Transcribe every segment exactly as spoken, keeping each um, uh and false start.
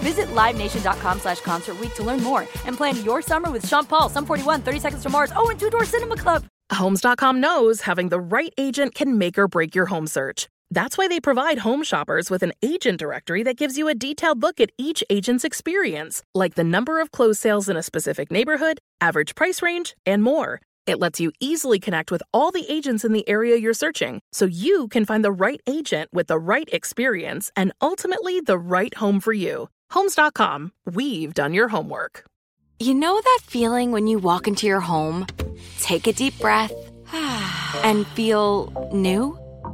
Visit livenation.com slash concert week to learn more and plan your summer with Sean Paul, Sum forty-one, thirty Seconds to Mars, oh, and Two Door Cinema Club. Homes dot com knows having the right agent can make or break your home search. That's why they provide home shoppers with an agent directory that gives you a detailed look at each agent's experience, like the number of closed sales in a specific neighborhood, average price range, and more. It lets you easily connect with all the agents in the area you're searching, so you can find the right agent with the right experience and ultimately the right home for you. Homes dot com. We've done your homework. You know that feeling when you walk into your home, take a deep breath, and feel new?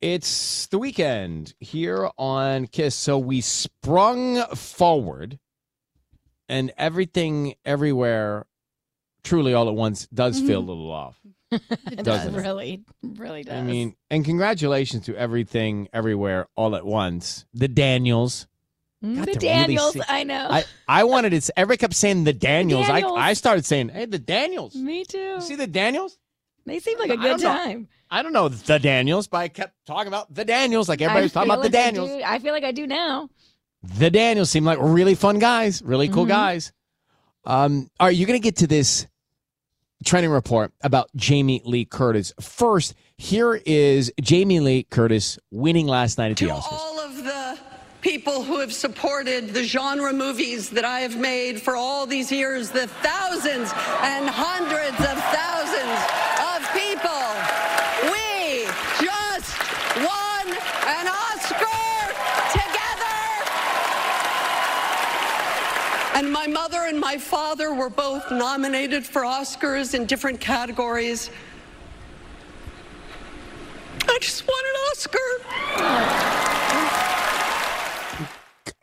It's the weekend here on KISS. So we sprung forward, and Everything Everywhere Truly All at Once does feel a little off. It does. Really, really does. I mean, and congratulations to Everything Everywhere All at Once, the Daniels. God, the Daniels, really see, I know. I, I wanted it. Everybody kept saying the Daniels. The Daniels. I, I started saying, hey, the Daniels. Me too. You see the Daniels? They seem like a good I time. Know, I don't know the Daniels, but I kept talking about the Daniels. Like everybody's talking about like the Daniels. I, do, I feel like I do now. The Daniels seem like really fun guys, really cool mm-hmm. guys. Um, all right, you're going to get to this trending report about Jamie Lee Curtis. First, here is Jamie Lee Curtis winning last night at to the Oscars. All of the people who have supported the genre movies that I have made for all these years, the thousands and hundreds of thousands of people. We just won an Oscar together! And my mother and my father were both nominated for Oscars in different categories. I just won an Oscar!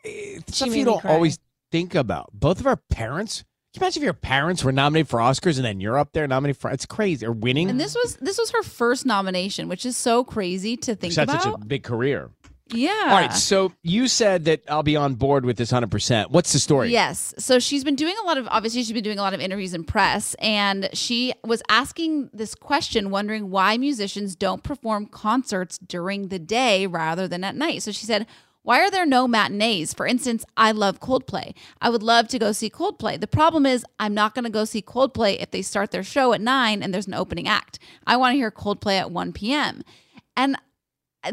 It's stuff you don't always think about. Both of our parents. Can you imagine if your parents were nominated for Oscars and then you're up there nominated for? It's crazy. Or winning. And this was this was her first nomination, which is so crazy to think about. That's such a big career. Yeah. All right. So you said that I'll be on board with this one hundred percent. What's the story? Yes. So she's been doing a lot of, obviously she's been doing a lot of interviews and press, and she was asking this question, wondering why musicians don't perform concerts during the day rather than at night. So she said, why are there no matinees? For instance, I love Coldplay. I would love to go see Coldplay. The problem is I'm not going to go see Coldplay if they start their show at nine and there's an opening act. I want to hear Coldplay at one p.m. And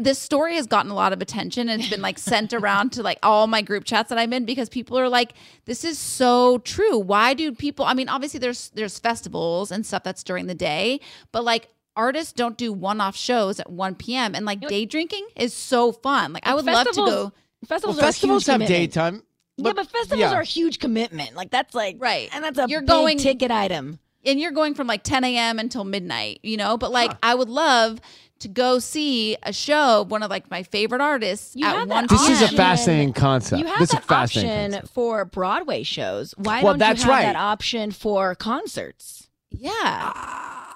this story has gotten a lot of attention, and it's been like sent around to like all my group chats that I'm in, because people are like, this is so true. Why do people, I mean, obviously there's there's festivals and stuff that's during the day, but like, artists don't do one-off shows at one p.m. And like day drinking is so fun. Like, like I would love to go. Festivals, well, festivals are a huge have commitment. Daytime. But, yeah, but festivals yeah. are a huge commitment. Like that's like right, and that's a you're big going, ticket item. And you're going from like ten a.m. until midnight, you know. But like huh. I would love to go see a show of one of like my favorite artists you at one. This option. Is a fascinating concept. You have this that is fascinating option concept. For Broadway shows. Why well, don't that's you have right. that option for concerts? Yeah. Uh,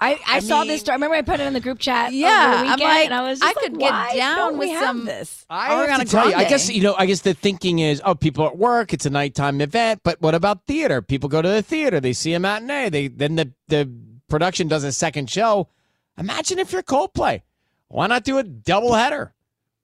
I, I, I saw mean, this story. I remember I put it in the group chat yeah, over the weekend, I'm like, and I was just I like, could why get down with some this. I have to tell Grande. You, I guess you know, I guess the thinking is, oh, people are at work, it's a nighttime event, but what about theater? People go to the theater, they see a matinee, they then the, the production does a second show. Imagine if you're Coldplay. Why not do a doubleheader?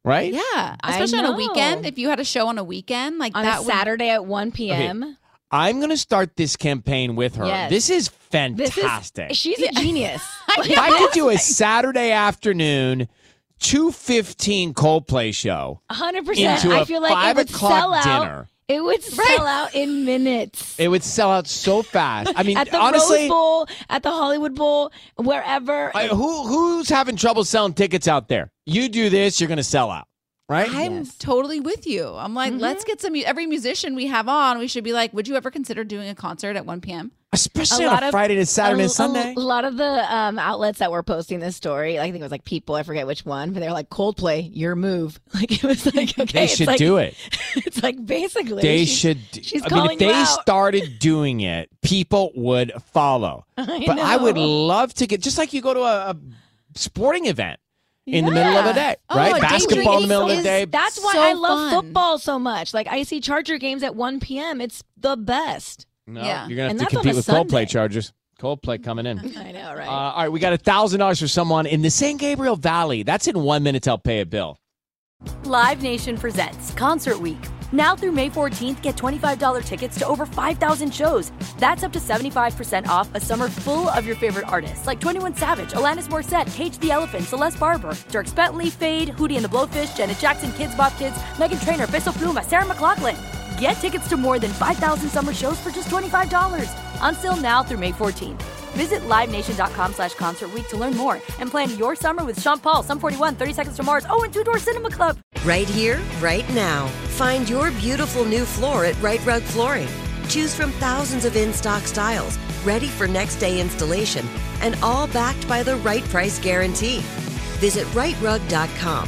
Right? Yeah. Especially on a weekend. If you had a show on a weekend, like on that a Saturday would... at one p m Okay. I'm going to start this campaign with her. Yes. This is fantastic. This is, she's a genius. If I could do a Saturday afternoon two fifteen Coldplay show. one hundred percent. Into a I feel like five it would sell out. Dinner. It would sell right. out in minutes. It would sell out so fast. I mean, at the honestly, Rose Bowl, at the Hollywood Bowl, wherever. I, who who's having trouble selling tickets out there? You do this, you're going to sell out, right? I'm yes. totally with you. I'm like, mm-hmm. let's get some. Every musician we have on, we should be like, would you ever consider doing a concert at one p m? Especially a on a Friday to Saturday and Sunday. A lot of the um, outlets that were posting this story, I think it was like People, I forget which one, but they were like, Coldplay, your move. Like it was like, okay. They should like, do it. It's like basically. They she's, should. She's I mean, if they out. started doing it, people would follow. I but know. I would love to get, just like you go to a, a sporting event. In yeah. the middle of the day, right? Oh, basketball in the middle is, of the day. That's why so I love fun. football so much. Like, I see Charger games at one p m It's the best. No, yeah. You're going to have to compete with Sunday. Coldplay Chargers. Coldplay coming in. I know, right? Uh, all right, we got one thousand dollars for someone in the San Gabriel Valley. That's in one minute to help pay a bill. Live Nation presents Concert Week. Now through May fourteenth, get twenty-five dollars tickets to over five thousand shows. That's up to seventy-five percent off a summer full of your favorite artists, like twenty-one Savage, Alanis Morissette, Cage the Elephant, Celeste Barber, Dierks Bentley, Fade, Hootie and the Blowfish, Janet Jackson, Kidz Bop Kids, Megan Trainor, Bissell Pluma, Sarah McLachlan. Get tickets to more than five thousand summer shows for just twenty-five dollars. Until now through May fourteenth. Visit livenation.com slash concert week to learn more and plan your summer with Sean Paul, Sum forty-one, thirty Seconds to Mars, oh, and Two Door Cinema Club. Right here, right now. Find your beautiful new floor at Right Rug Flooring. Choose from thousands of in-stock styles, ready for next day installation, and all backed by the right price guarantee. Visit right rug dot com.